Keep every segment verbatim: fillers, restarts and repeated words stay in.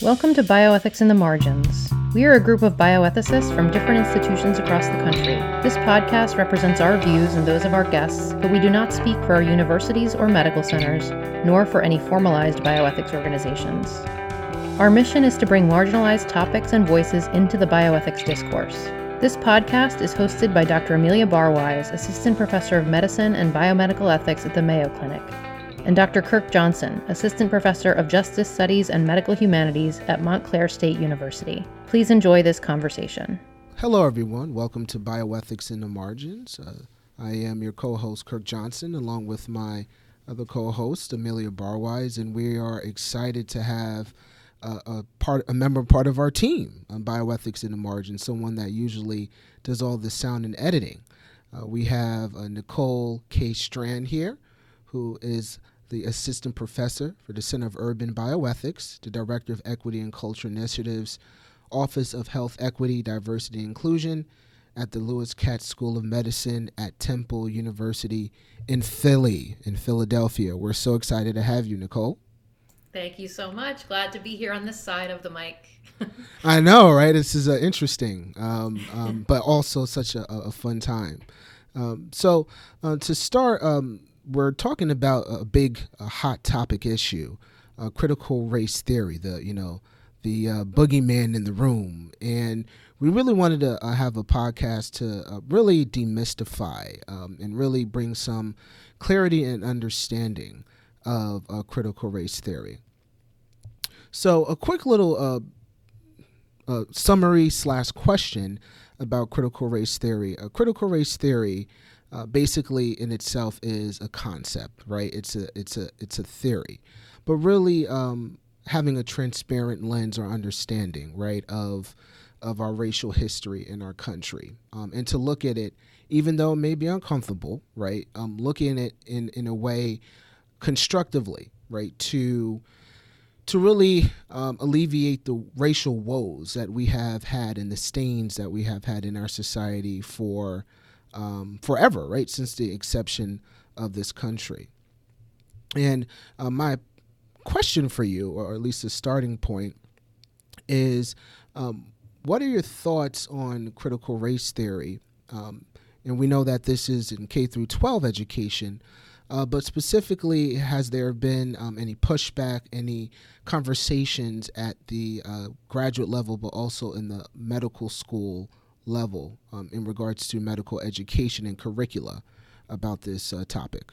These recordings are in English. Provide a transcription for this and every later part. Welcome to Bioethics in the Margins. We are a group of bioethicists from different institutions across the country. This podcast represents our views and those of our guests, but we do not speak for our universities or medical centers, nor for any formalized bioethics organizations. Our mission is to bring marginalized topics and voices into the bioethics discourse. This podcast is hosted by Doctor Amelia Barwise, Assistant Professor of Medicine and Biomedical Ethics at the Mayo Clinic, and Doctor Kirk Johnson, Assistant Professor of Justice Studies and Medical Humanities at Montclair State University. Please enjoy this conversation. Hello, everyone. Welcome to Bioethics in the Margins. Uh, I am your co-host, Kirk Johnson, along with my other co-host, Amelia Barwise, and we are excited to have a, a, part, a member part of our team on Bioethics in the Margins, someone that usually does all the sound and editing. Uh, we have uh, Nicolle Strand here, who is the Assistant Professor for the Center of Urban Bioethics, the Director of Equity and Culture Initiatives, Office of Health Equity, Diversity and Inclusion at the Lewis Katz School of Medicine at Temple University in Philly, in Philadelphia. We're so excited to have you, Nicolle. Thank you so much. Glad to be here on this side of the mic. I know, right? This is uh, interesting, um, um, but also such a, a fun time. Um, so uh, to start, um, we're talking about a big, a hot topic issue, uh, critical race theory, the, you know, the uh, boogeyman in the room. And we really wanted to uh, have a podcast to uh, really demystify um, and really bring some clarity and understanding of uh, critical race theory. So a quick little uh, uh, summary slash question about critical race theory. Uh, critical race theory Uh, basically in itself is a concept, right? It's a it's a it's a theory, but really um, having a transparent lens or understanding, right, of of our racial history in our country, um, and to look at it, even though it may be uncomfortable, right, um, looking at it in in a way constructively, right, to to really um, alleviate the racial woes that we have had and the stains that we have had in our society for. Um, forever, right, since the inception of this country. And uh, my question for you, or at least the starting point, is um, what are your thoughts on critical race theory? Um, and we know that this is in K through twelve education, uh, but specifically, has there been um, any pushback, any conversations at the uh, graduate level, but also in the medical school level um, in regards to medical education and curricula about this uh, topic?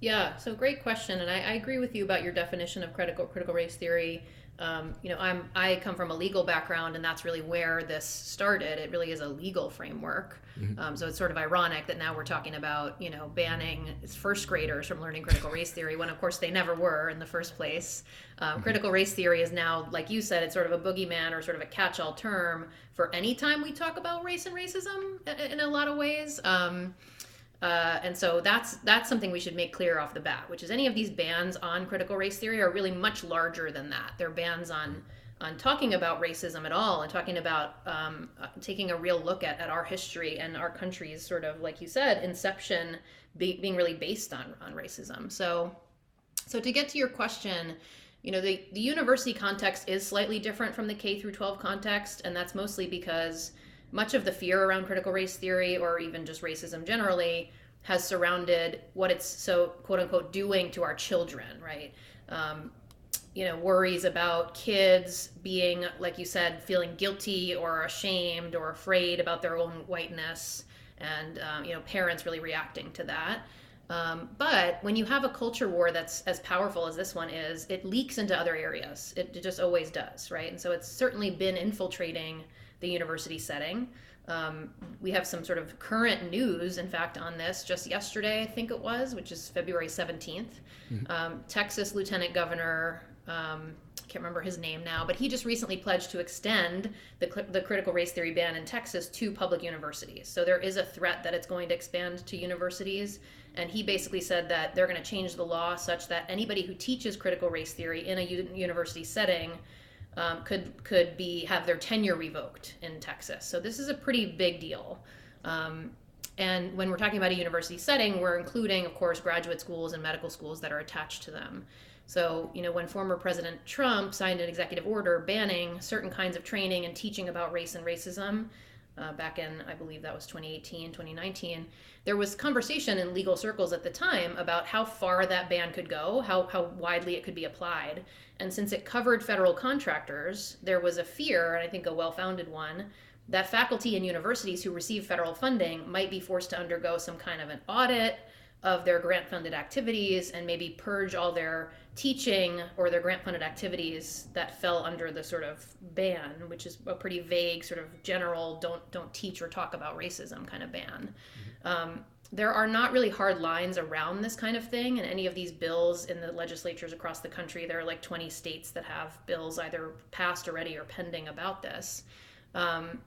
Yeah, so great question. And I, I agree with you about your definition of critical critical race theory. Um, you know, I'm, I come from a legal background, and that's really where this started. It really is a legal framework. Mm-hmm. Um, so it's sort of ironic that now we're talking about, you know, banning first graders from learning critical race theory when, of course, they never were in the first place. Um, mm-hmm. Critical race theory is now, like you said, it's sort of a boogeyman or sort of a catch-all term for any time we talk about race and racism in a lot of ways. Um, Uh, and so that's that's something we should make clear off the bat, which is any of these bans on critical race theory are really much larger than that. They're bans on on talking about racism at all and talking about um, taking a real look at, at our history and our country's sort of, like you said, inception be, being really based on, on racism. So so to get to your question, you know, the, the university context is slightly different from the K through twelve context, and that's mostly because much of the fear around critical race theory, or even just racism generally, has surrounded what it's so quote unquote doing to our children, right? Um, you know, worries about kids being, like you said, feeling guilty or ashamed or afraid about their own whiteness, and um, you know, parents really reacting to that. Um, but when you have a culture war that's as powerful as this one is, it leaks into other areas. It, it just always does, right? And so it's certainly been infiltrating the university setting. Um, we have some sort of current news, in fact, on this just yesterday, I think it was, which is February seventeenth. Mm-hmm. Um, Texas Lieutenant Governor, um, I can't remember his name now, but he just recently pledged to extend the, the critical race theory ban in Texas to public universities. So there is a threat that it's going to expand to universities. And he basically said that they're going to change the law such that anybody who teaches critical race theory in a u- university setting Um, could could be have their tenure revoked in Texas. So this is a pretty big deal. Um, and when we're talking about a university setting, we're including, of course, graduate schools and medical schools that are attached to them. So, you know, when former President Trump signed an executive order banning certain kinds of training and teaching about race and racism, uh, back in, I believe that was twenty eighteen, twenty nineteen, there was conversation in legal circles at the time about how far that ban could go, how, how widely it could be applied. And since it covered federal contractors, there was a fear, and I think a well-founded one, that faculty and universities who receive federal funding might be forced to undergo some kind of an audit of their grant-funded activities and maybe purge all their teaching or their grant-funded activities that fell under the sort of ban, which is a pretty vague sort of general don't don't teach or talk about racism kind of ban. Mm-hmm. Um, there are not really hard lines around this kind of thing in any of these bills in the legislatures across the country. There are like twenty states that have bills either passed already or pending about this. Um,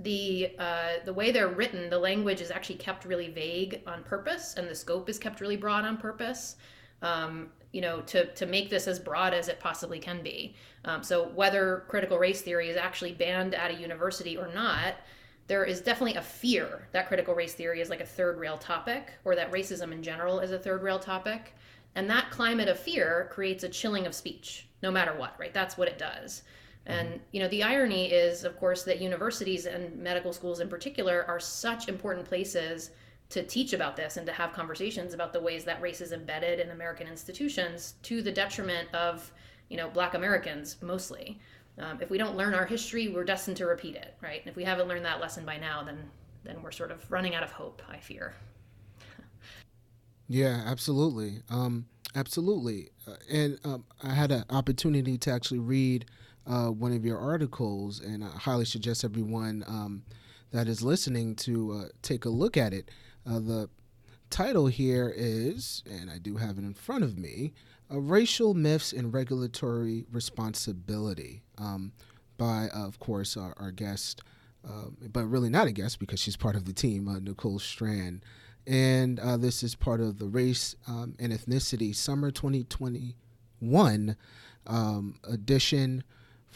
The uh, the way they're written, the language is actually kept really vague on purpose, and the scope is kept really broad on purpose, um, you know, to, to make this as broad as it possibly can be. Um, so whether critical race theory is actually banned at a university or not, there is definitely a fear that critical race theory is like a third rail topic, or that racism in general is a third rail topic. And that climate of fear creates a chilling of speech, no matter what, right? That's what it does. And, you know, the irony is, of course, that universities and medical schools in particular are such important places to teach about this and to have conversations about the ways that race is embedded in American institutions to the detriment of, you know, Black Americans mostly. Um, if we don't learn our history, we're destined to repeat it, right? And if we haven't learned that lesson by now, then then we're sort of running out of hope, I fear. Yeah, absolutely. Um, absolutely. Uh, and um, I had an opportunity to actually read Uh, one of your articles, and I highly suggest everyone um, that is listening to uh, take a look at it. Uh, the title here is, and I do have it in front of me, uh, Racial Myths and Regulatory Responsibility, um, by, uh, of course, our, our guest, uh, but really not a guest because she's part of the team, uh, Nicolle Strand. And uh, this is part of the Race um, and Ethnicity Summer twenty twenty-one um, edition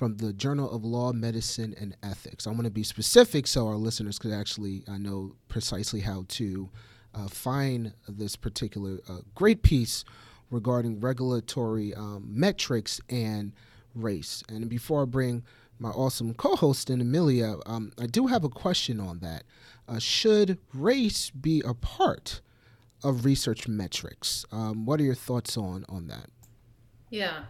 from the Journal of Law, Medicine, and Ethics. I want to be specific so our listeners could actually uh, know precisely how to uh, find this particular uh, great piece regarding regulatory um, metrics and race. And before I bring my awesome co-host in, Amelia, um, I do have a question on that. Uh, should race be a part of research metrics? Um, what are your thoughts on, on that? Yeah.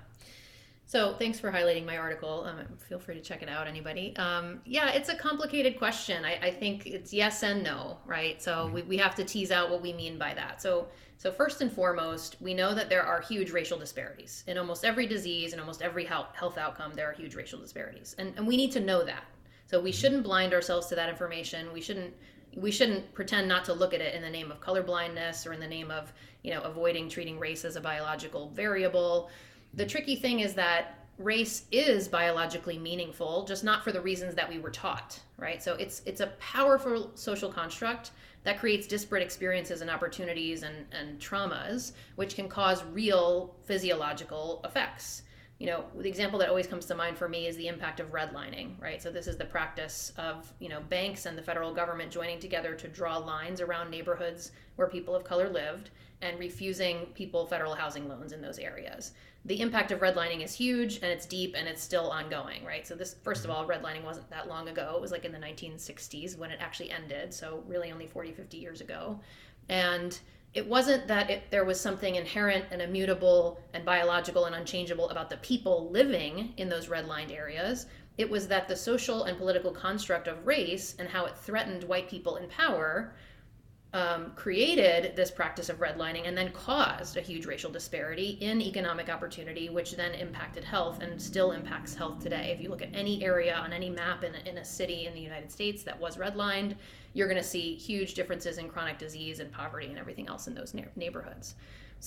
So thanks for highlighting my article. Um, feel free to check it out, anybody. Um, yeah, it's a complicated question. I, I think it's yes and no, right? So we, we have to tease out what we mean by that. So so first and foremost, we know that there are huge racial disparities. In almost every disease, in almost every health, health outcome, there are huge racial disparities. And, and we need to know that. So we shouldn't blind ourselves to that information. We shouldn't we shouldn't pretend not to look at it in the name of colorblindness or in the name of, you know, avoiding treating race as a biological variable. The tricky thing is that race is biologically meaningful, just not for the reasons that we were taught, right? So it's it's a powerful social construct that creates disparate experiences and opportunities and, and traumas, which can cause real physiological effects. You know, the example that always comes to mind for me is the impact of redlining, right? So this is the practice of, you know, banks and the federal government joining together to draw lines around neighborhoods where people of color lived and refusing people federal housing loans in those areas. The impact of redlining is huge, and it's deep, and it's still ongoing, right? So this, first of all, redlining wasn't that long ago. It was like in the nineteen sixties when it actually ended, so really only forty, fifty years ago. And it wasn't that it, there was something inherent and immutable and biological and unchangeable about the people living in those redlined areas. It was that the social and political construct of race and how it threatened white people in power Um, created this practice of redlining and then caused a huge racial disparity in economic opportunity, which then impacted health and still impacts health today. If you look at any area on any map in, in a city in the United States that was redlined, you're going to see huge differences in chronic disease and poverty and everything else in those na- neighborhoods.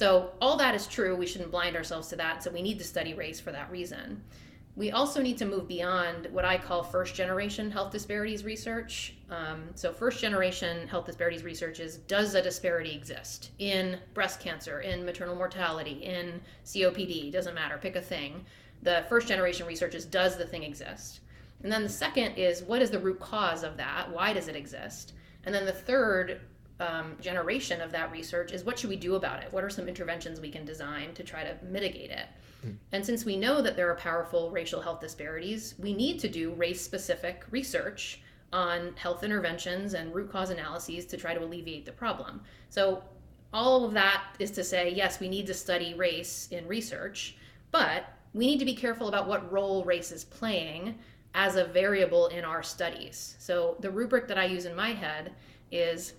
So all that is true. We shouldn't blind ourselves to that. So we need to study race for that reason. We also need to move beyond what I call first-generation health disparities research. Um, so first-generation health disparities research is, does a disparity exist in breast cancer, in maternal mortality, in C O P D, doesn't matter, pick a thing. The first-generation research is, does the thing exist? And then the second is, what is the root cause of that? Why does it exist? And then the third um, generation of that research is, what should we do about it? What are some interventions we can design to try to mitigate it? Mm. And since we know that there are powerful racial health disparities, we need to do race-specific research on health interventions and root cause analyses to try to alleviate the problem. So all of that is to say, yes, we need to study race in research, but we need to be careful about what role race is playing as a variable in our studies. So the rubric that I use in my head is,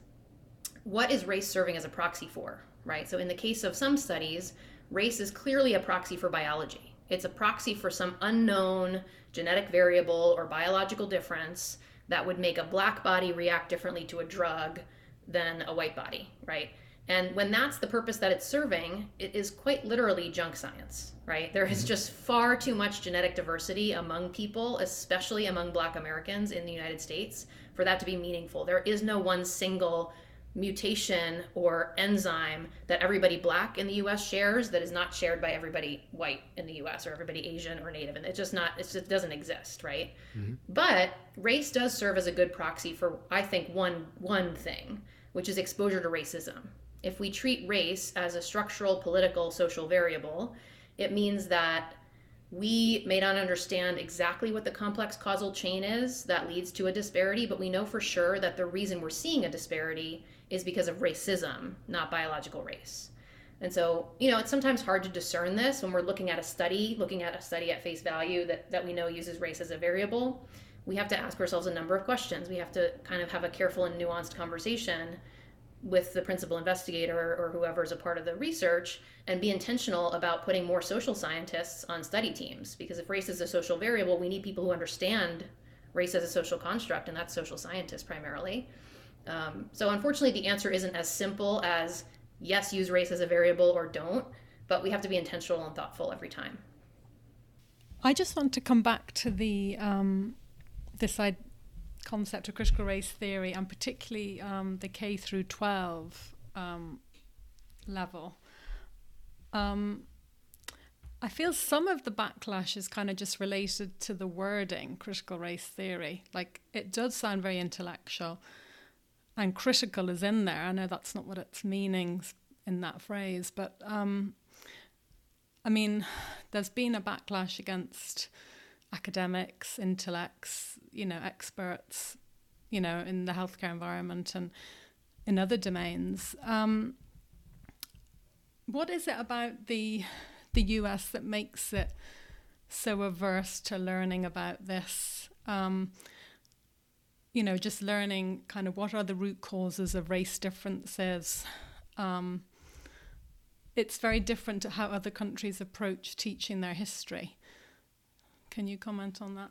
what is race serving as a proxy for, right? So in the case of some studies, race is clearly a proxy for biology. It's a proxy for some unknown genetic variable or biological difference that would make a black body react differently to a drug than a white body, right? And when that's the purpose that it's serving, it is quite literally junk science, right? There is just far too much genetic diversity among people, especially among Black Americans in the United States, for that to be meaningful. There is no one single mutation or enzyme that everybody Black in the U S shares that is not shared by everybody white in the U S, or everybody Asian or Native, and it's just not, it just doesn't exist, right? Mm-hmm. But race does serve as a good proxy for, I think, one one thing, which is exposure to racism. If we treat race as a structural, political, social variable, it means that we may not understand exactly what the complex causal chain is that leads to a disparity, but we know for sure that the reason we're seeing a disparity is because of racism, not biological race. And so, you know, it's sometimes hard to discern this when we're looking at a study, looking at a study at face value that, that we know uses race as a variable. We have to ask ourselves a number of questions. We have to kind of have a careful and nuanced conversation with the principal investigator or whoever's a part of the research, and be intentional about putting more social scientists on study teams. Because if race is a social variable, we need people who understand race as a social construct, and that's social scientists primarily. Um, so unfortunately, the answer isn't as simple as, yes, use race as a variable or don't, but we have to be intentional and thoughtful every time. I just want to come back to the um, this idea, concept of critical race theory, and particularly um, the K through twelve um, level. Um, I feel some of the backlash is kind of just related to the wording critical race theory. Like, it does sound very intellectual, and critical is in there. I know that's not what its meanings in that phrase, but um, I mean, there's been a backlash against academics, intellects, you know, experts, you know, in the healthcare environment and in other domains. Um, what is it about the the U S that makes it so averse to learning about this? Um, you know, just learning kind of what are the root causes of race differences. Um, it's very different to how other countries approach teaching their history. Can you comment on that?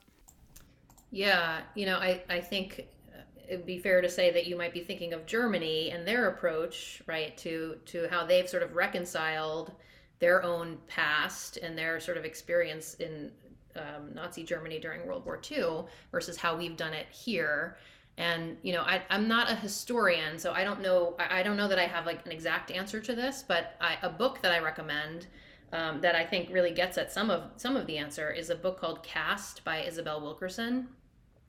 Yeah, you know, I, I think it would be fair to say that you might be thinking of Germany and their approach, right, to, to how they've sort of reconciled their own past and their sort of experience in um, Nazi Germany during World War Two versus how we've done it here. And, you know, I, I'm not a historian, so I don't know, I, I don't know that I have like an exact answer to this, but I, a book that I recommend Um, that I think really gets at some of some of the answer is a book called Caste by Isabel Wilkerson.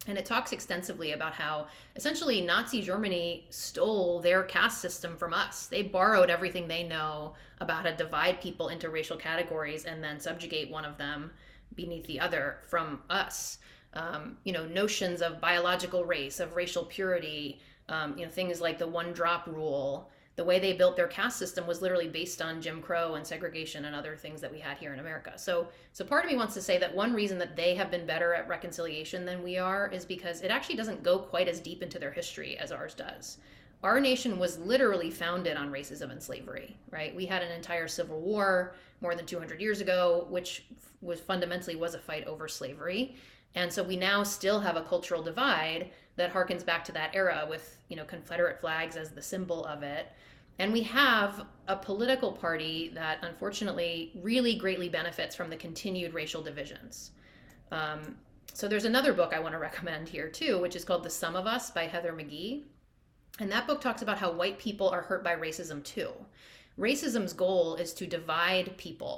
And it talks extensively about how essentially Nazi Germany stole their caste system from us. They borrowed everything they know about how to divide people into racial categories and then subjugate one of them beneath the other from us. Um, you know, notions of biological race, of racial purity, um, you know, things like the one drop rule. The way they built their caste system was literally based on Jim Crow and segregation and other things that we had here in America. So, so part of me wants to say that one reason that they have been better at reconciliation than we are is because it actually doesn't go quite as deep into their history as ours does. Our nation was literally founded on racism and slavery, right? We had an entire civil war more than two hundred years ago, which was fundamentally was a fight over slavery. And so we now still have a cultural divide that harkens back to that era with, you know, Confederate flags as the symbol of it. And we have a political party that unfortunately really greatly benefits from the continued racial divisions. Um, so there's another book I want to recommend here too, which is called The Sum of Us by Heather McGhee. And that book talks about how white people are hurt by racism too. Racism's goal is to divide people,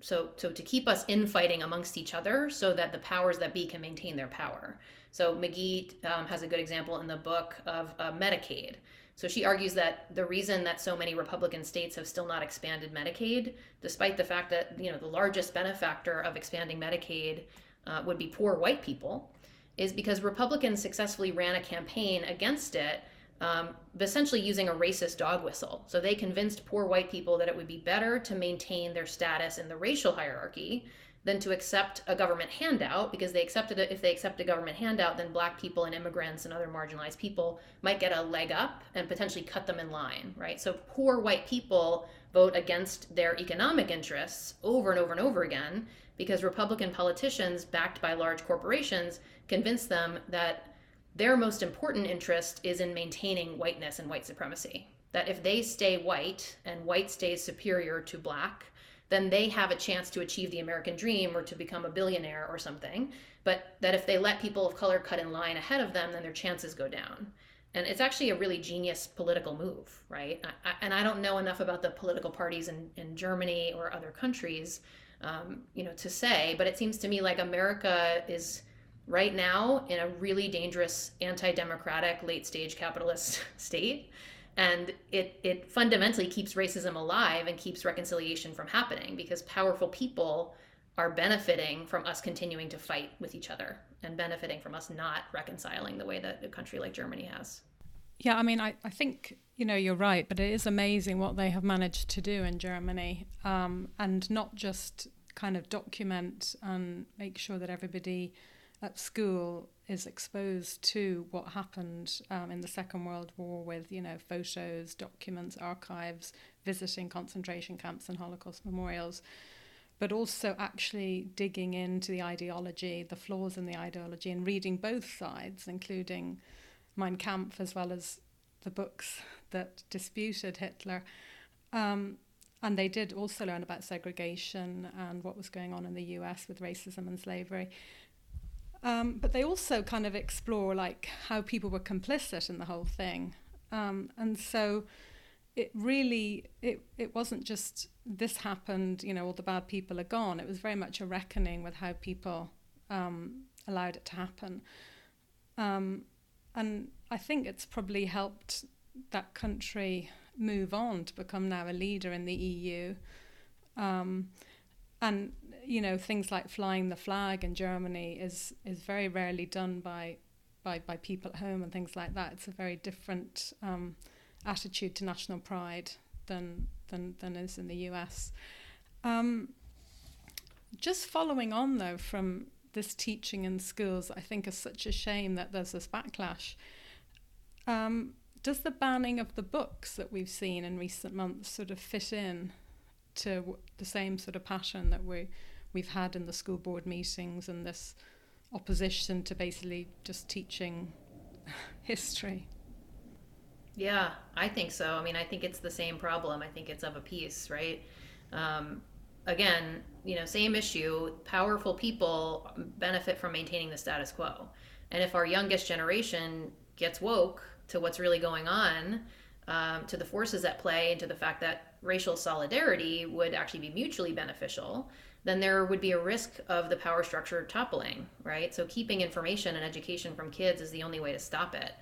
So, so to keep us infighting amongst each other so that the powers that be can maintain their power. So McGhee um, has a good example in the book of uh, Medicaid. So she argues that the reason that so many Republican states have still not expanded Medicaid, despite the fact that, you know, the largest benefactor of expanding Medicaid uh, would be poor white people, is because Republicans successfully ran a campaign against it, um, essentially using a racist dog whistle. So they convinced poor white people that it would be better to maintain their status in the racial hierarchy than to accept a government handout, because they accepted it, if they accept a government handout, then black people and immigrants and other marginalized people might get a leg up and potentially cut them in line, right? So poor white people vote against their economic interests over and over and over again, because Republican politicians backed by large corporations convince them that their most important interest is in maintaining whiteness and white supremacy. That if they stay white and white stays superior to black, then they have a chance to achieve the American dream or to become a billionaire or something. But that if they let people of color cut in line ahead of them, then their chances go down. And it's actually a really genius political move, right? I, I, and I don't know enough about the political parties in, in Germany or other countries, um, you know, to say, but it seems to me like America is right now in a really dangerous, anti-democratic, late-stage capitalist state. And it, it fundamentally keeps racism alive and keeps reconciliation from happening, because powerful people are benefiting from us continuing to fight with each other and benefiting from us not reconciling the way that a country like Germany has. Yeah, I mean, I, I think, you know, you're right, but it is amazing what they have managed to do in Germany, um, and not just kind of document and make sure that everybody at school is exposed to what happened um, in the Second World War with, you know, photos, documents, archives, visiting concentration camps and Holocaust memorials, but also actually digging into the ideology, the flaws in the ideology, and reading both sides, including Mein Kampf, as well as the books that disputed Hitler. Um, and they did also learn about segregation and what was going on in the U S with racism and slavery. Um, but they also kind of explore like how people were complicit in the whole thing. Um, and so it really, it, it wasn't just this happened, you know, all the bad people are gone. It was very much a reckoning with how people um, allowed it to happen. Um, and I think it's probably helped that country move on to become now a leader in the E U. Um, and you know, things like flying the flag in Germany is is very rarely done by by, by people at home and things like that. It's a very different um, attitude to national pride than than than is in the U S. Um, just following on though from this teaching in schools, I think is such a shame that there's this backlash. Um, does the banning of the books that we've seen in recent months sort of fit in to the same sort of pattern that we we've had in the school board meetings and this opposition to basically just teaching history? Yeah, I think so. I mean, I think it's the same problem. I think it's of a piece, right? Um, again, you know, same issue. Powerful people benefit from maintaining the status quo. And if our youngest generation gets woke to what's really going on, um, to the forces at play and to the fact that racial solidarity would actually be mutually beneficial, then there would be a risk of the power structure toppling, right? So keeping information and education from kids is the only way to stop it.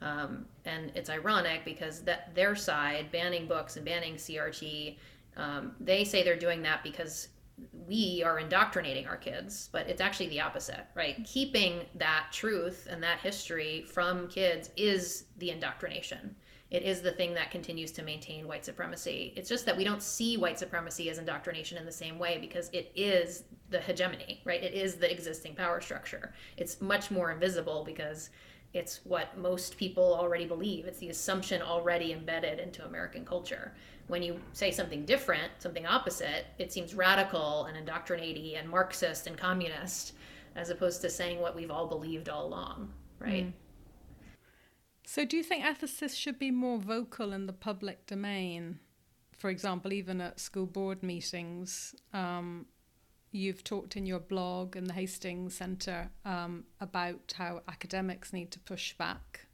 Um, and it's ironic because that their side, banning books and banning C R T, um, they say they're doing that because we are indoctrinating our kids, but it's actually the opposite, right? Keeping that truth and that history from kids is the indoctrination. It is the thing that continues to maintain white supremacy. It's just that we don't see white supremacy as indoctrination in the same way because it is the hegemony, right? It is the existing power structure. It's much more invisible because it's what most people already believe. It's the assumption already embedded into American culture. When you say something different, something opposite, it seems radical and indoctrinate-y and Marxist and communist, as opposed to saying what we've all believed all along, right? Mm. So do you think ethicists should be more vocal in the public domain? For example, even at school board meetings, um, you've talked in your blog in the Hastings Center um, about how academics need to push back.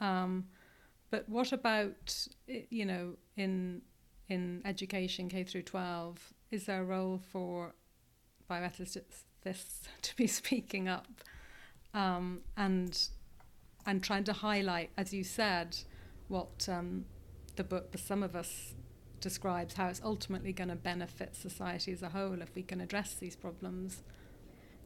Um, but what about, you know, in in education K through twelve, is our role for bioethicists to be speaking up um, and and trying to highlight, as you said, what um, the book The Sum of Us describes, how it's ultimately going to benefit society as a whole if we can address these problems.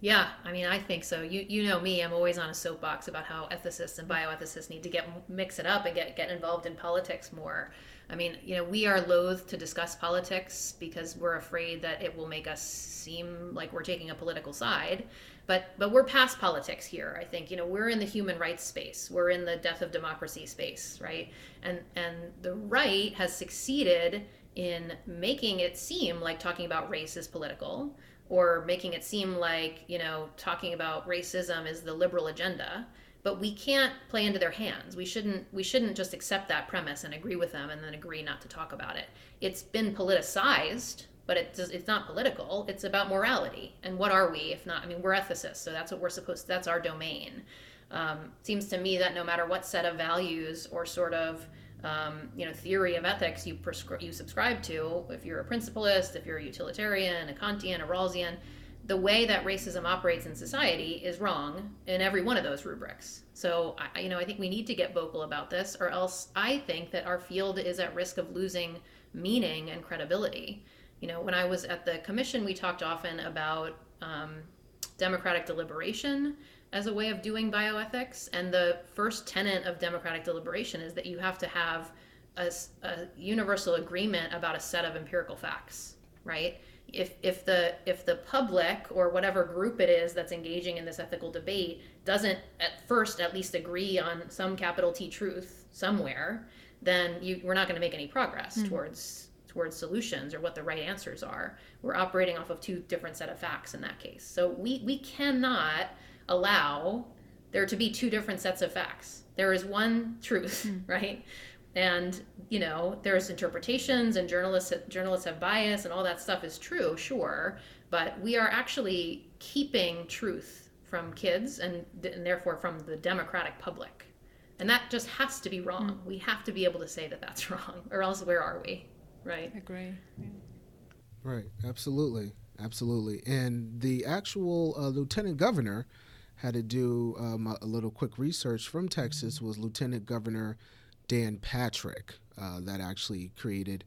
Yeah, I mean, I think so. You you know me, I'm always on a soapbox about how ethicists and bioethicists need to get mix it up and get, get involved in politics more. I mean, you know, we are loath to discuss politics because we're afraid that it will make us seem like we're taking a political side. But but we're past politics here, I think. You know, we're in the human rights space. We're in the death of democracy space, right? And and the right has succeeded in making it seem like talking about race is political, or making it seem like, you know, talking about racism is the liberal agenda, but we can't play into their hands. We shouldn't we shouldn't just accept that premise and agree with them and then agree not to talk about it. It's been politicized, but it's it's not political. It's about morality. And what are we if not, I mean, we're ethicists, so that's what we're supposed to, that's our domain. Um, seems to me that no matter what set of values or sort of Um, you know, theory of ethics you prescri- you subscribe to, if you're a principalist, if you're a utilitarian, a Kantian, a Rawlsian, the way that racism operates in society is wrong in every one of those rubrics. So, I, you know, I think we need to get vocal about this, or else I think that our field is at risk of losing meaning and credibility. You know, when I was at the commission, we talked often about um, democratic deliberation as a way of doing bioethics. And the first tenet of democratic deliberation is that you have to have a, a universal agreement about a set of empirical facts, right? If if the if the public or whatever group it is that's engaging in this ethical debate doesn't at first at least agree on some capital T truth somewhere, then you, we're not gonna make any progress mm-hmm. towards towards solutions or what the right answers are. We're operating off of two different set of facts in that case. So we we cannot allow there to be two different sets of facts. There is one truth, mm. right? And, you know, there's interpretations and journalists journalists have bias and all that stuff is true, sure, but we are actually keeping truth from kids and, and therefore from the democratic public. And that just has to be wrong. Mm. We have to be able to say that that's wrong, or else where are we, right? Agree. Yeah. Right, absolutely, absolutely. And the actual uh, lieutenant governor had to do um, a little quick research from Texas, was Lieutenant Governor Dan Patrick uh, that actually created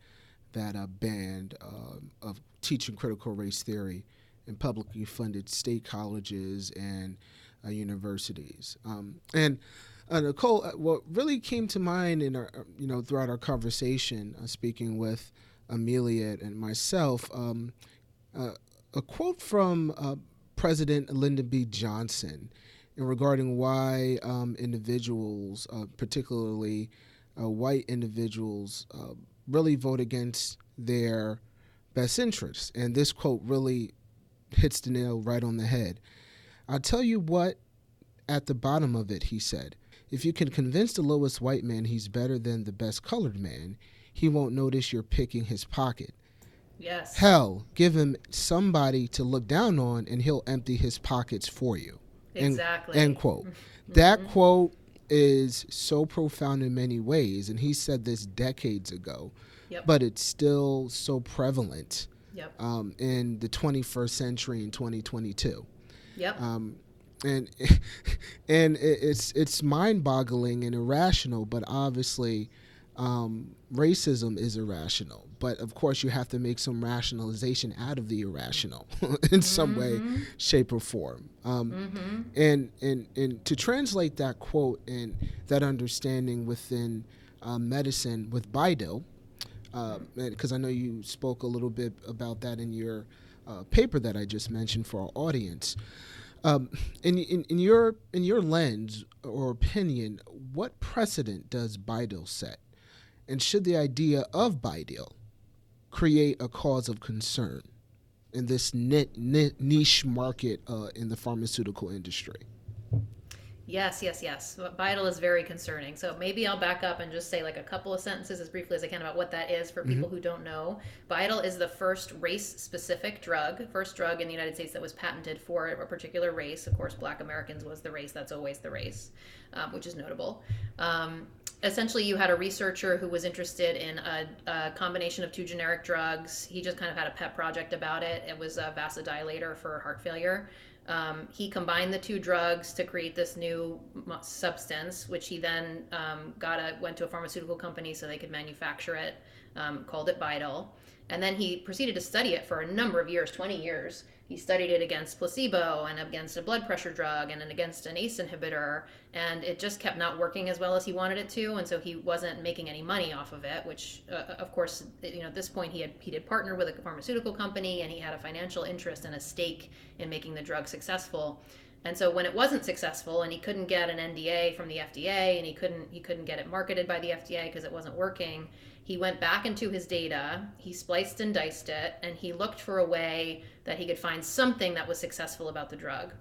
that uh, ban uh, of teaching critical race theory in publicly funded state colleges and uh, universities. Um, and uh, Nicolle, what really came to mind in our, you know, throughout our conversation, uh, speaking with Amelia and myself, um, uh, a quote from uh, President Lyndon B. Johnson in regarding why um, individuals, uh, particularly uh, white individuals, uh, really vote against their best interests. And this quote really hits the nail right on the head. "I'll tell you what, at the bottom of it," he said, "if you can convince the lowest white man he's better than the best colored man, he won't notice you're picking his pocket. Yes. Hell, give him somebody to look down on and he'll empty his pockets for you." Exactly. End, end quote. Mm-hmm. That quote is so profound in many ways. And he said this decades ago, yep. but it's still so prevalent yep. um, in the twenty-first century in twenty twenty-two. Yep. Um, and and it's, it's mind-boggling and irrational, but obviously um, racism is irrational. But of course, you have to make some rationalization out of the irrational in some mm-hmm. way, shape, or form. Um, mm-hmm. and, and and to translate that quote and that understanding within uh, medicine with BiDil, because uh, I know you spoke a little bit about that in your uh, paper that I just mentioned for our audience. Um, in, in in your in your lens or opinion, what precedent does BiDil set, and should the idea of BiDil create a cause of concern in this niche market uh, in the pharmaceutical industry? Yes, yes, yes. BiDil is very concerning. So maybe I'll back up and just say like a couple of sentences as briefly as I can about what that is for people mm-hmm. who don't know. BiDil is the first race-specific drug, first drug in the United States that was patented for a particular race. Of course, Black Americans was the race. That's always the race, um, which is notable. Um, essentially, you had a researcher who was interested in a, a combination of two generic drugs. He just kind of had a pet project about it. It was a vasodilator for heart failure. Um, he combined the two drugs to create this new substance, which he then um, got a, went to a pharmaceutical company so they could manufacture it, um, called it BiDil. And then he proceeded to study it for a number of years, twenty years. He studied it against placebo and against a blood pressure drug and against an A C E inhibitor, and it just kept not working as well as he wanted it to, and so he wasn't making any money off of it, which, uh, of course, you know, at this point he had he did partner with a pharmaceutical company, and he had a financial interest and a stake in making the drug successful. And so when it wasn't successful and he couldn't get an N D A from the F D A and he couldn't he couldn't get it marketed by the F D A because it wasn't working, he went back into his data, he spliced and diced it, and he looked for a way that he could find something that was successful about the drug.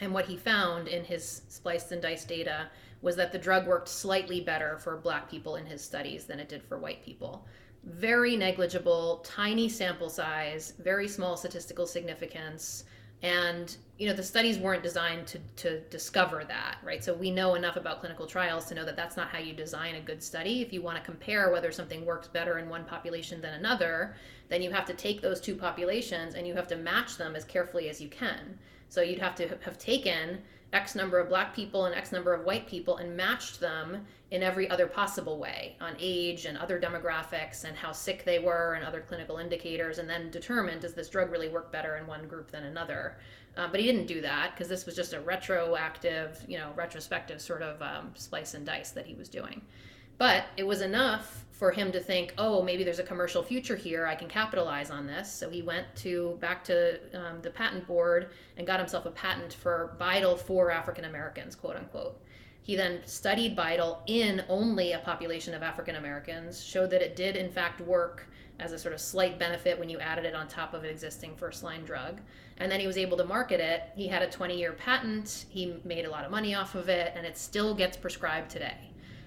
And what he found in his spliced and diced data was that the drug worked slightly better for Black people in his studies than it did for white people. Very negligible, tiny sample size, very small statistical significance. And, you know, the studies weren't designed to, to discover that, right? So we know enough about clinical trials to know that that's not how you design a good study. If you want to compare whether something works better in one population than another, then you have to take those two populations and you have to match them as carefully as you can. So you'd have to have taken X number of Black people and X number of white people and matched them in every other possible way on age and other demographics and how sick they were and other clinical indicators, and then determined, does this drug really work better in one group than another? Uh, but he didn't do that because this was just a retroactive, you know, retrospective sort of um, splice and dice that he was doing. But it was enough for him to think, oh, maybe there's a commercial future here. I can capitalize on this. So he went to back to um, the patent board and got himself a patent for BiDil for African Americans, quote unquote. He then studied BiDil in only a population of African Americans, showed that it did in fact work as a sort of slight benefit when you added it on top of an existing first line drug. And then he was able to market it. He had a twenty year patent. He made a lot of money off of it, and it still gets prescribed today.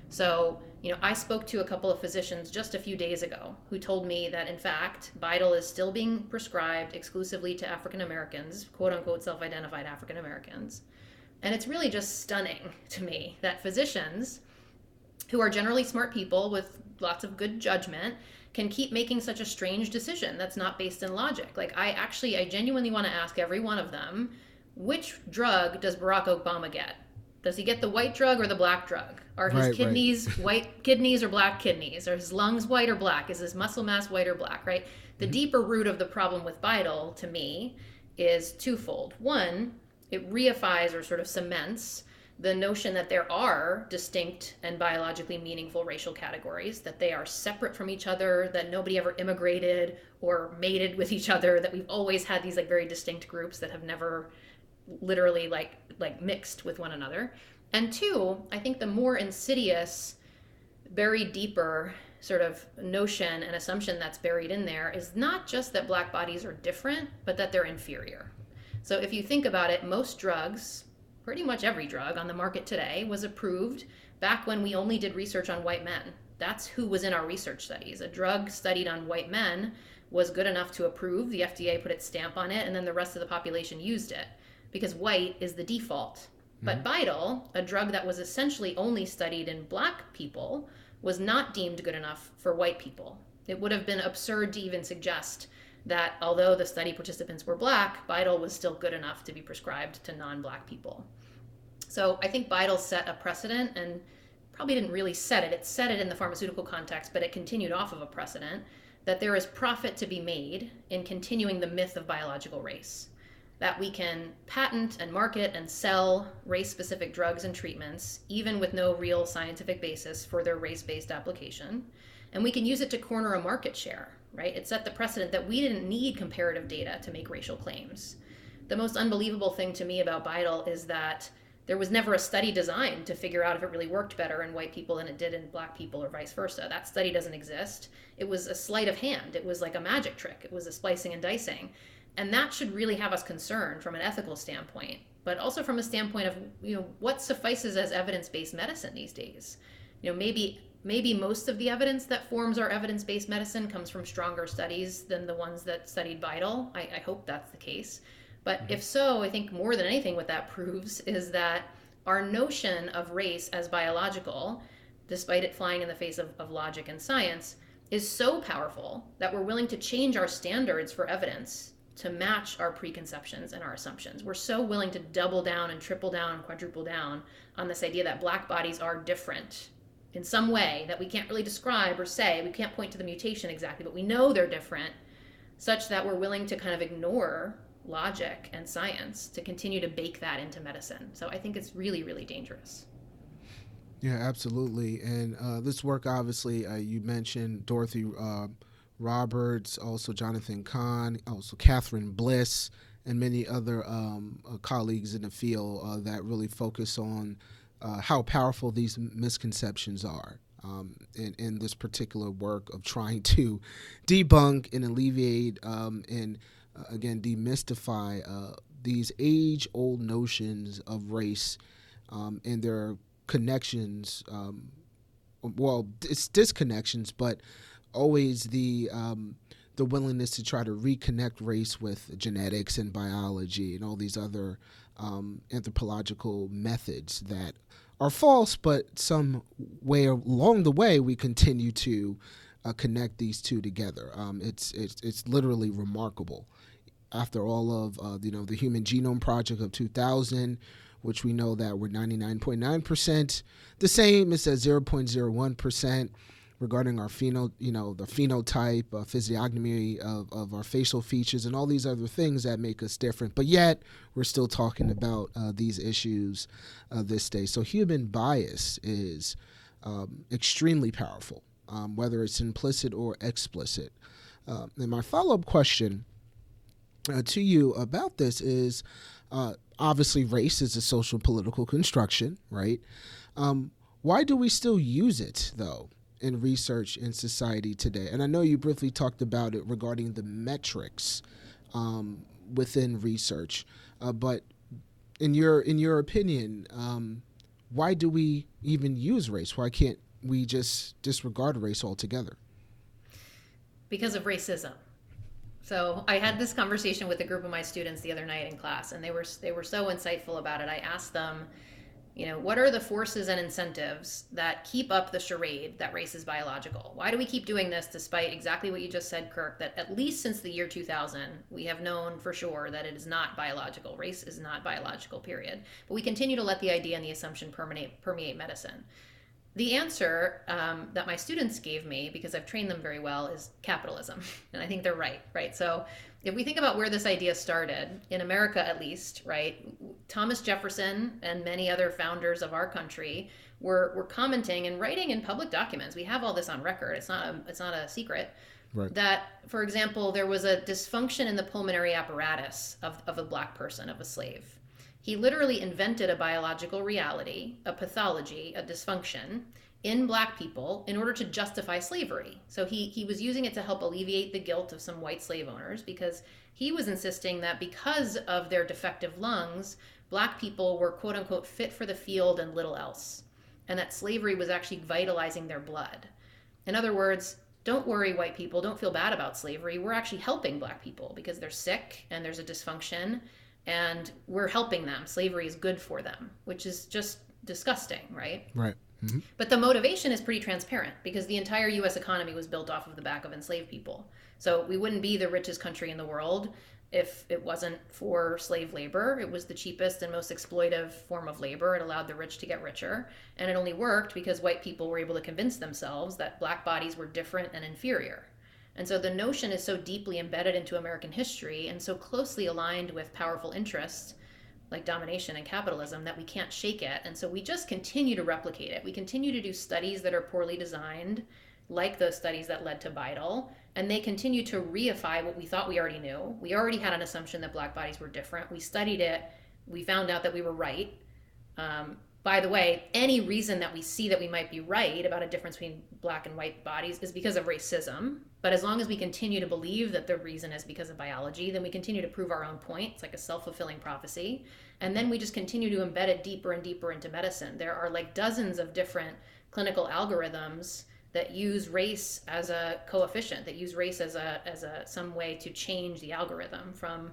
So, you know, I spoke to a couple of physicians just a few days ago who told me that, in fact, BiDil is still being prescribed exclusively to African Americans, quote unquote, self-identified African Americans. And it's really just stunning to me that physicians, who are generally smart people with lots of good judgment, can keep making such a strange decision that's not based in logic. Like, I actually, I genuinely want to ask every one of them, which drug does Barack Obama get? Does he get the white drug or the Black drug? Are his right, kidneys right. white kidneys or Black kidneys? Are his lungs white or Black? Is his muscle mass white or Black, right? The mm-hmm. deeper root of the problem with BiDil, to me, is twofold. One, it reifies or sort of cements the notion that there are distinct and biologically meaningful racial categories, that they are separate from each other, that nobody ever immigrated or mated with each other, that we've always had these like very distinct groups that have never literally like like mixed with one another. And two, I think the more insidious, buried deeper sort of notion and assumption that's buried in there is not just that Black bodies are different, but that they're inferior. So if you think about it, most drugs, pretty much every drug on the market today, was approved back when we only did research on white men. That's who was in our research studies. A drug studied on white men was good enough to approve. The F D A put its stamp on it, and then the rest of the population used it, because white is the default. But BiDil, a drug that was essentially only studied in Black people, was not deemed good enough for white people. It would have been absurd to even suggest that although the study participants were Black, BiDil was still good enough to be prescribed to non-Black people. So I think BiDil set a precedent, and probably didn't really set it. It set it in the pharmaceutical context, but it continued off of a precedent that there is profit to be made in continuing the myth of biological race, that we can patent and market and sell race-specific drugs and treatments, even with no real scientific basis for their race-based application. And we can use it to corner a market share, right? It set the precedent that we didn't need comparative data to make racial claims. The most unbelievable thing to me about BiDil is that there was never a study designed to figure out if it really worked better in white people than it did in Black people or vice versa. That study doesn't exist. It was a sleight of hand. It was like a magic trick. It was a splicing and dicing. And that should really have us concerned from an ethical standpoint. but also from a standpoint of, you know, what suffices as evidence-based medicine these days. You know, maybe maybe most of the evidence that forms our evidence-based medicine comes from stronger studies than the ones that studied BiDil. I, I hope that's the case. But mm-hmm. if so, I think more than anything what that proves is that our notion of race as biological, despite it flying in the face of, of logic and science, is so powerful that we're willing to change our standards for evidence to match our preconceptions and our assumptions. We're so willing to double down and triple down and quadruple down on this idea that black bodies are different in some way that we can't really describe or say. We can't point to the mutation exactly, but we know they're different, such that we're willing to kind of ignore logic and science to continue to bake that into medicine. So I think it's really, really dangerous. Yeah, absolutely. And uh, this work, obviously, uh, you mentioned Dorothy uh, Roberts, also Jonathan Kahn, also Catherine Bliss, and many other um, uh, colleagues in the field uh, that really focus on uh, how powerful these misconceptions are um, in, in this particular work of trying to debunk and alleviate um, and, uh, again, demystify uh, these age-old notions of race um, and their connections, um, well, it's disconnections, but always the um, the willingness to try to reconnect race with genetics and biology and all these other um, anthropological methods that are false, but some way along the way we continue to uh, connect these two together. Um, it's it's it's literally remarkable. After all of uh, you know the Human Genome Project of two thousand. Which we know that we're ninety-nine point nine percent. The same is at zero point zero one percent regarding our pheno, you know, the phenotype, uh, physiognomy of, of our facial features and all these other things that make us different. But yet we're still talking about uh, these issues uh, this day. So human bias is um, extremely powerful, um, whether it's implicit or explicit. Uh, and my follow-up question uh, to you about this is, uh, obviously, race is a social political construction, right? Um, why do we still use it, though, in research in society today? And I know you briefly talked about it regarding the metrics um, within research, uh, but in your in your opinion, um, why do we even use race? Why can't we just disregard race altogether? Because of racism. So I had this conversation with a group of my students the other night in class, and they were they were so insightful about it. I asked them, you know, what are the forces and incentives that keep up the charade that race is biological? Why do we keep doing this despite exactly what you just said, Kirk, that at least since the year two thousand, we have known for sure that it is not biological. Race is not biological, period. But we continue to let the idea and the assumption permeate, permeate medicine. The answer um, that my students gave me, because I've trained them very well, is capitalism. And I think they're right, right? So if we think about where this idea started, in America at least, right, Thomas Jefferson and many other founders of our country were, were commenting and writing in public documents. We have all this on record. It's not a, it's not a secret. Right. That, for example, there was a dysfunction in the pulmonary apparatus of, of a black person, of a slave. He literally invented a biological reality, a pathology, a dysfunction in black people in order to justify slavery. So he, he was using it to help alleviate the guilt of some white slave owners, because he was insisting that because of their defective lungs, black people were quote unquote fit for the field and little else, and that slavery was actually vitalizing their blood. In other words, don't worry, white people, don't feel bad about slavery. We're actually helping black people because they're sick and there's a dysfunction, and we're helping them. Slavery is good for them, which is just disgusting, right? Right. Mm-hmm. But the motivation is pretty transparent, because the entire U S economy was built off of the back of enslaved people. So we wouldn't be the richest country in the world if it wasn't for slave labor. It was the cheapest and most exploitive form of labor. It allowed the rich to get richer. And it only worked because white people were able to convince themselves that black bodies were different and inferior. And so the notion is so deeply embedded into American history and so closely aligned with powerful interests like domination and capitalism that we can't shake it. And so we just continue to replicate it. We continue to do studies that are poorly designed, like those studies that led to BiDil, and they continue to reify what we thought we already knew. We already had an assumption that black bodies were different. We studied it. We found out that we were right. Um, by the way, any reason that we see that we might be right about a difference between black and white bodies is because of racism. But as long as we continue to believe that the reason is because of biology, then we continue to prove our own point. It's like a self-fulfilling prophecy. And then we just continue to embed it deeper and deeper into medicine. There are like dozens of different clinical algorithms that use race as a coefficient, that use race as a as a some way to change the algorithm from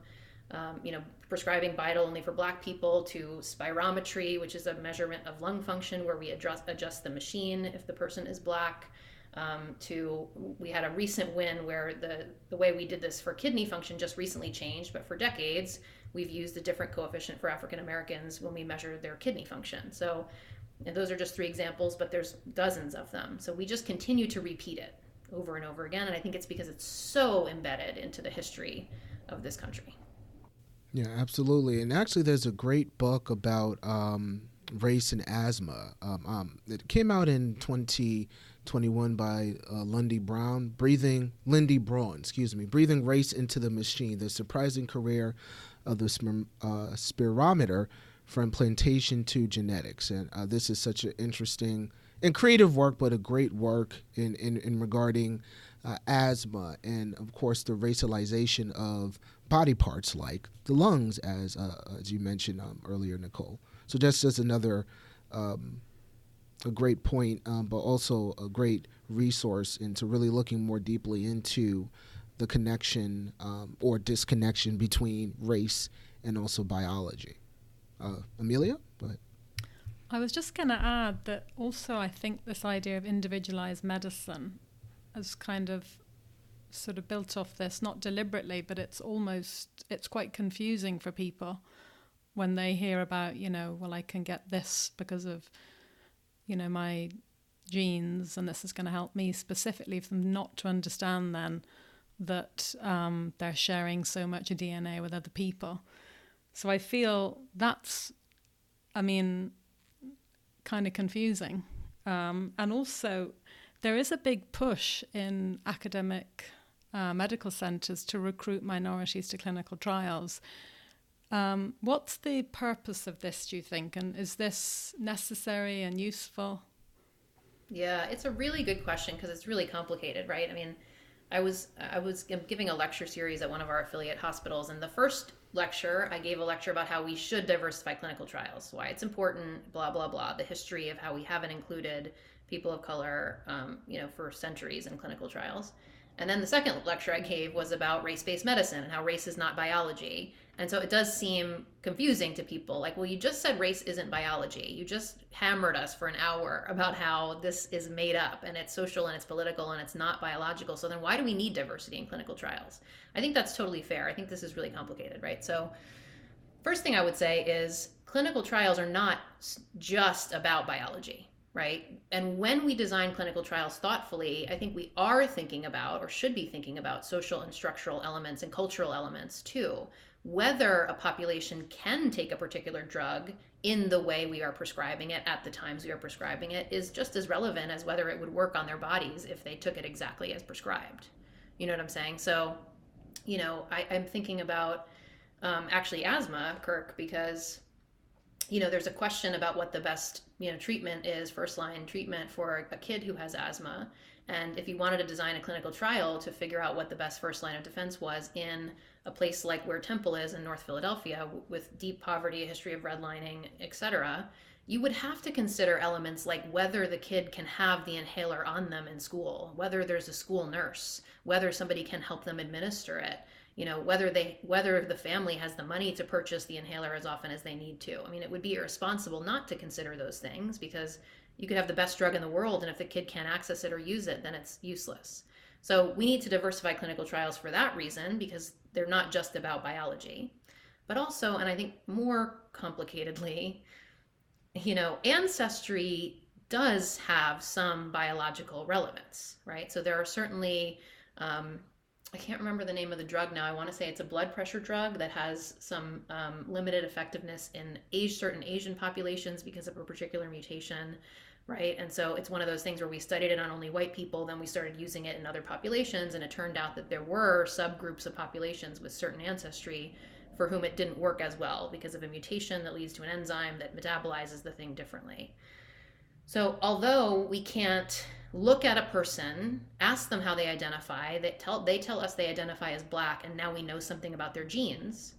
Um, you know, prescribing BiDil only for black people to spirometry, which is a measurement of lung function where we adjust, adjust the machine if the person is black, um, to, we had a recent win where the, the way we did this for kidney function just recently changed, but for decades, we've used a different coefficient for African Americans when we measure their kidney function. So, and those are just three examples, but there's dozens of them. So we just continue to repeat it over and over again. And I think it's because it's so embedded into the history of this country. Yeah, absolutely. And actually, there's a great book about um, race and asthma. Um, um, it came out in twenty twenty-one by uh, Lundy Braun, Breathing, Lundy Braun, excuse me, Breathing Race into the Machine, The Surprising Career of the Spir- uh, Spirometer from Plantation to Genetics. And uh, this is such an interesting and creative work, but a great work in, in, in regarding uh, asthma and, of course, the racialization of body parts like the lungs, as uh, as you mentioned um, earlier, Nicolle. So that's just another um, a great point, um, but also a great resource into really looking more deeply into the connection um, or disconnection between race and also biology. Uh, Amelia, go ahead. I was just going to add that also I think this idea of individualized medicine is kind of sort of built off this, not deliberately, but it's almost, it's quite confusing for people when they hear about, you know, well, I can get this because of, you know, my genes and this is going to help me specifically, for them not to understand then that um, they're sharing so much D N A with other people. So I feel that's, I mean, kind of confusing. Um, and also there is a big push in academic Uh, medical centres to recruit minorities to clinical trials. Um, what's the purpose of this, do you think? And is this necessary and useful? Yeah, it's a really good question because it's really complicated, right? I mean, I was I was giving a lecture series at one of our affiliate hospitals, and the first lecture, I gave a lecture about how we should diversify clinical trials, why it's important, blah, blah, blah, the history of how we haven't included people of color, um, you know, for centuries in clinical trials. And then the second lecture I gave was about race-based medicine and how race is not biology. And so it does seem confusing to people. Like, well, you just said race isn't biology. You just hammered us for an hour about how this is made up and it's social and it's political and it's not biological. So then why do we need diversity in clinical trials? I think that's totally fair. I think this is really complicated, right? So first thing I would say is clinical trials are not just about biology. Right? And when we design clinical trials thoughtfully, I think we are thinking about, or should be thinking about, social and structural elements and cultural elements too. Whether a population can take a particular drug in the way we are prescribing it at the times we are prescribing it is just as relevant as whether it would work on their bodies if they took it exactly as prescribed. You know what I'm saying? So, you know, I, I'm thinking about um, actually asthma, Kirk, because you know, there's a question about what the best, you know, treatment is, first line treatment for a kid who has asthma. And if you wanted to design a clinical trial to figure out what the best first line of defense was in a place like where Temple is in North Philadelphia with deep poverty, a history of redlining, et cetera, you would have to consider elements like whether the kid can have the inhaler on them in school, whether there's a school nurse, whether somebody can help them administer it. You know, whether they, whether the family has the money to purchase the inhaler as often as they need to. I mean, it would be irresponsible not to consider those things because you could have the best drug in the world, and if the kid can't access it or use it, then it's useless. So we need to diversify clinical trials for that reason, because they're not just about biology, but also, and I think more complicatedly, you know, ancestry does have some biological relevance, right? So there are certainly, um, I can't remember the name of the drug now. I want to say it's a blood pressure drug that has some um, limited effectiveness in age, certain Asian populations because of a particular mutation, right? And so it's one of those things where we studied it on only white people, then we started using it in other populations, and it turned out that there were subgroups of populations with certain ancestry for whom it didn't work as well because of a mutation that leads to an enzyme that metabolizes the thing differently. So although we can't look at a person, ask them how they identify, they tell, they tell us they identify as Black, and now we know something about their genes,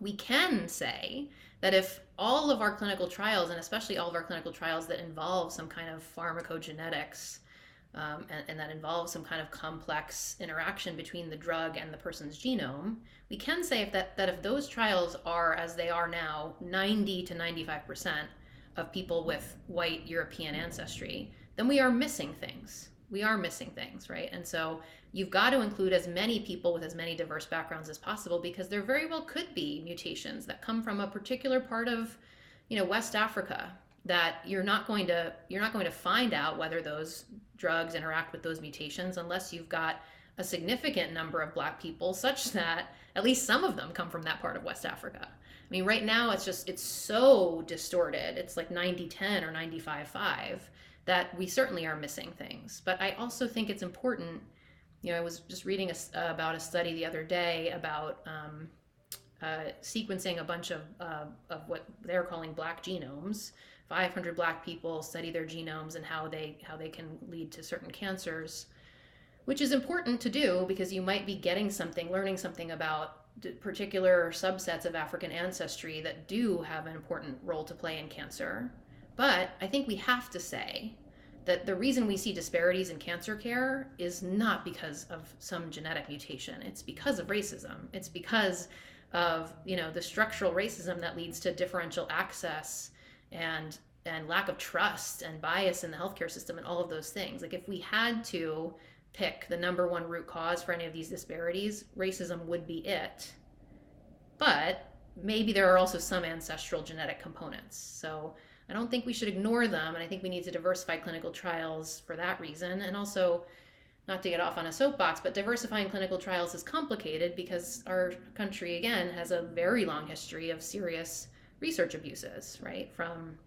we can say that if all of our clinical trials, and especially all of our clinical trials that involve some kind of pharmacogenetics, um, and, and that involves some kind of complex interaction between the drug and the person's genome, we can say if that, that if those trials are, as they are now, ninety to ninety-five percent of people with white European ancestry, then we are missing things. We are missing things, right? And so you've got to include as many people with as many diverse backgrounds as possible, because there very well could be mutations that come from a particular part of, you know, West Africa that you're not going to you're not going to find out whether those drugs interact with those mutations unless you've got a significant number of Black people such that at least some of them come from that part of West Africa. I mean, right now it's just, it's so distorted. It's like ninety ten or ninety-five five that we certainly are missing things. But I also think it's important, you know, I was just reading a, about a study the other day about um, uh, sequencing a bunch of, uh, of what they're calling Black genomes. five hundred Black people study their genomes and how they how they can lead to certain cancers, which is important to do because you might be getting something, learning something about particular subsets of African ancestry that do have an important role to play in cancer. But I think we have to say that the reason we see disparities in cancer care is not because of some genetic mutation. It's because of racism. It's because of, you know, the structural racism that leads to differential access and and lack of trust and bias in the healthcare system and all of those things. Like, if we had to pick the number one root cause for any of these disparities, racism would be it. But maybe there are also some ancestral genetic components. So I don't think we should ignore them, and I think we need to diversify clinical trials for that reason. And also, not to get off on a soapbox, but diversifying clinical trials is complicated because our country, again, has a very long history of serious research abuses, right? From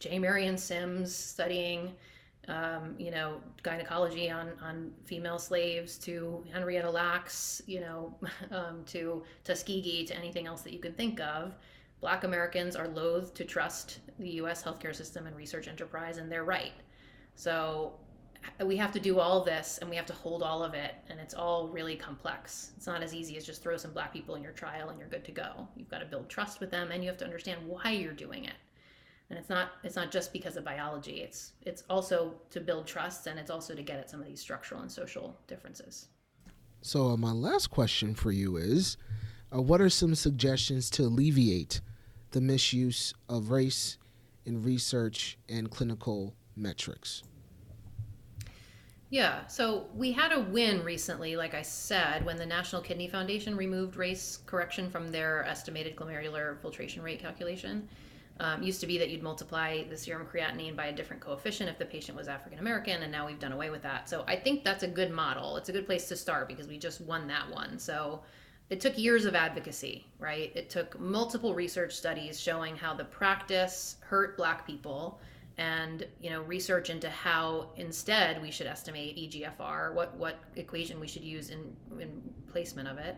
J. Marion Sims studying, um, you know, gynecology on, on female slaves, to Henrietta Lacks, you know, um, to Tuskegee, to anything else that you can think of. Black Americans are loath to trust the U S healthcare system and research enterprise, and they're right. So we have to do all this, and we have to hold all of it, and it's all really complex. It's not as easy as just throw some Black people in your trial and you're good to go. You've got to build trust with them, and you have to understand why you're doing it. And it's not it's not just because of biology. It's it's also to build trust, and it's also to get at some of these structural and social differences. So uh, my last question for you is, uh, what are some suggestions to alleviate the misuse of race in research and clinical metrics? Yeah, so we had a win recently, like I said, when the National Kidney Foundation removed race correction from their estimated glomerular filtration rate calculation. Um, used to be that you'd multiply the serum creatinine by a different coefficient if the patient was African American, and now we've done away with that. So I think that's a good model. It's a good place to start because we just won that one. So it took years of advocacy, right? It took multiple research studies showing how the practice hurt Black people, and, you know, research into how instead we should estimate E G F R, what what equation we should use in, in placement of it.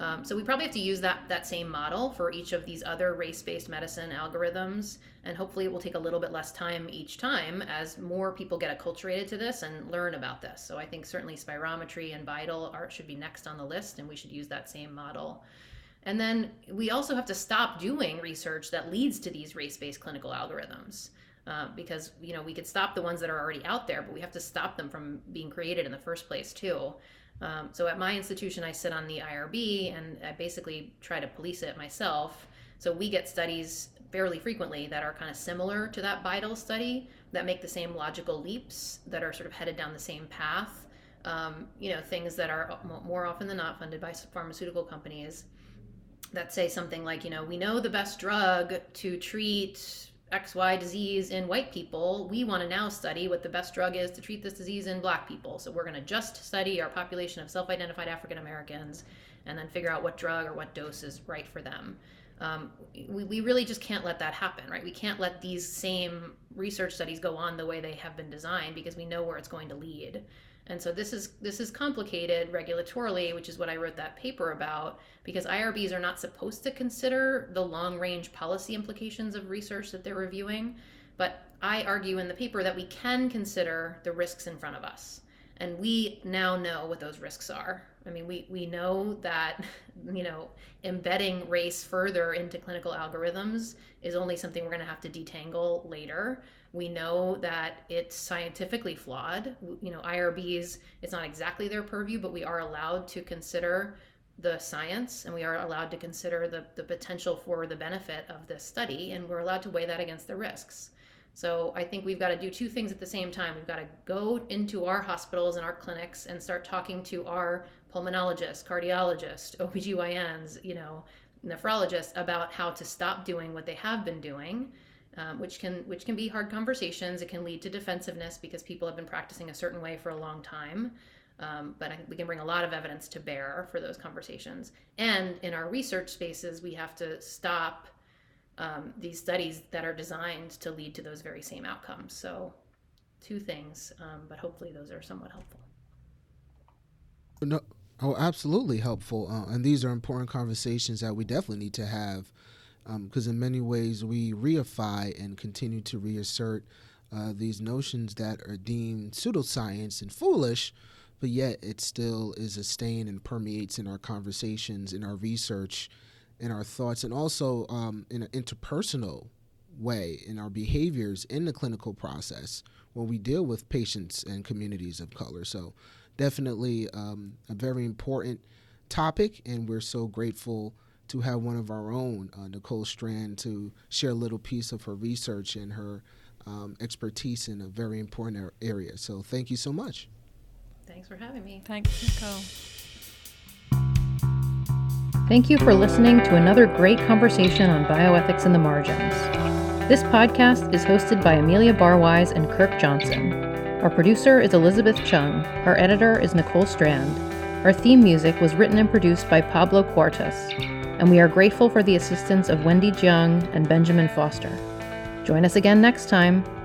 Um, so we probably have to use that that same model for each of these other race-based medicine algorithms, and hopefully it will take a little bit less time each time as more people get acculturated to this and learn about this. So I think certainly spirometry and BiDil are, should be next on the list, and we should use that same model. And then we also have to stop doing research that leads to these race-based clinical algorithms, uh, because, you know, we could stop the ones that are already out there, but we have to stop them from being created in the first place too. Um, so at my institution, I sit on the I R B, and I basically try to police it myself. So we get studies fairly frequently that are kind of similar to that BiDil study that make the same logical leaps, that are sort of headed down the same path. Um, you know, things that are more often than not funded by pharmaceutical companies that say something like, you know, we know the best drug to treat X Y disease in white people, we want to now study what the best drug is to treat this disease in Black people. So we're going to just study our population of self-identified African Americans and then figure out what drug or what dose is right for them. Um, we, we really just can't let that happen, right? We can't let these same research studies go on the way they have been designed, because we know where it's going to lead. And so this is this is complicated regulatorily, which is what I wrote that paper about, because I R Bs are not supposed to consider the long-range policy implications of research that they're reviewing. But I argue in the paper that we can consider the risks in front of us. And we now know what those risks are. I mean, we, we know that, you know, embedding race further into clinical algorithms is only something we're going to have to detangle later. We know that it's scientifically flawed. You know, I R Bs, it's not exactly their purview, but we are allowed to consider the science, and we are allowed to consider the, the potential for the benefit of this study, and we're allowed to weigh that against the risks. So I think we've got to do two things at the same time. We've got to go into our hospitals and our clinics and start talking to our pulmonologists, cardiologists, O B G Y Ns, you know, nephrologists about how to stop doing what they have been doing, um, which can which can be hard conversations. It can lead to defensiveness because people have been practicing a certain way for a long time. Um, but I think we can bring a lot of evidence to bear for those conversations. And in our research spaces, we have to stop Um, these studies that are designed to lead to those very same outcomes. So two things, um, but hopefully those are somewhat helpful. No, oh, absolutely helpful. Uh, and these are important conversations that we definitely need to have, because um, in many ways we reify and continue to reassert uh, these notions that are deemed pseudoscience and foolish, but yet it still is a stain and permeates in our conversations, in our research, in our thoughts, and also um, in an interpersonal way, in our behaviors in the clinical process when we deal with patients and communities of color. So definitely um, a very important topic, and we're so grateful to have one of our own, uh, Nicolle Strand, to share a little piece of her research and her um, expertise in a very important area. So thank you so much. Thanks for having me. Thanks, Nicolle. Thank you for listening to another great conversation on bioethics in the margins. This podcast is hosted by Amelia Barwise and Kirk Johnson. Our producer is Elizabeth Chung. Our editor is Nicolle Strand. Our theme music was written and produced by Pablo Cuartas, and we are grateful for the assistance of Wendy Jiang and Benjamin Foster. Join us again next time.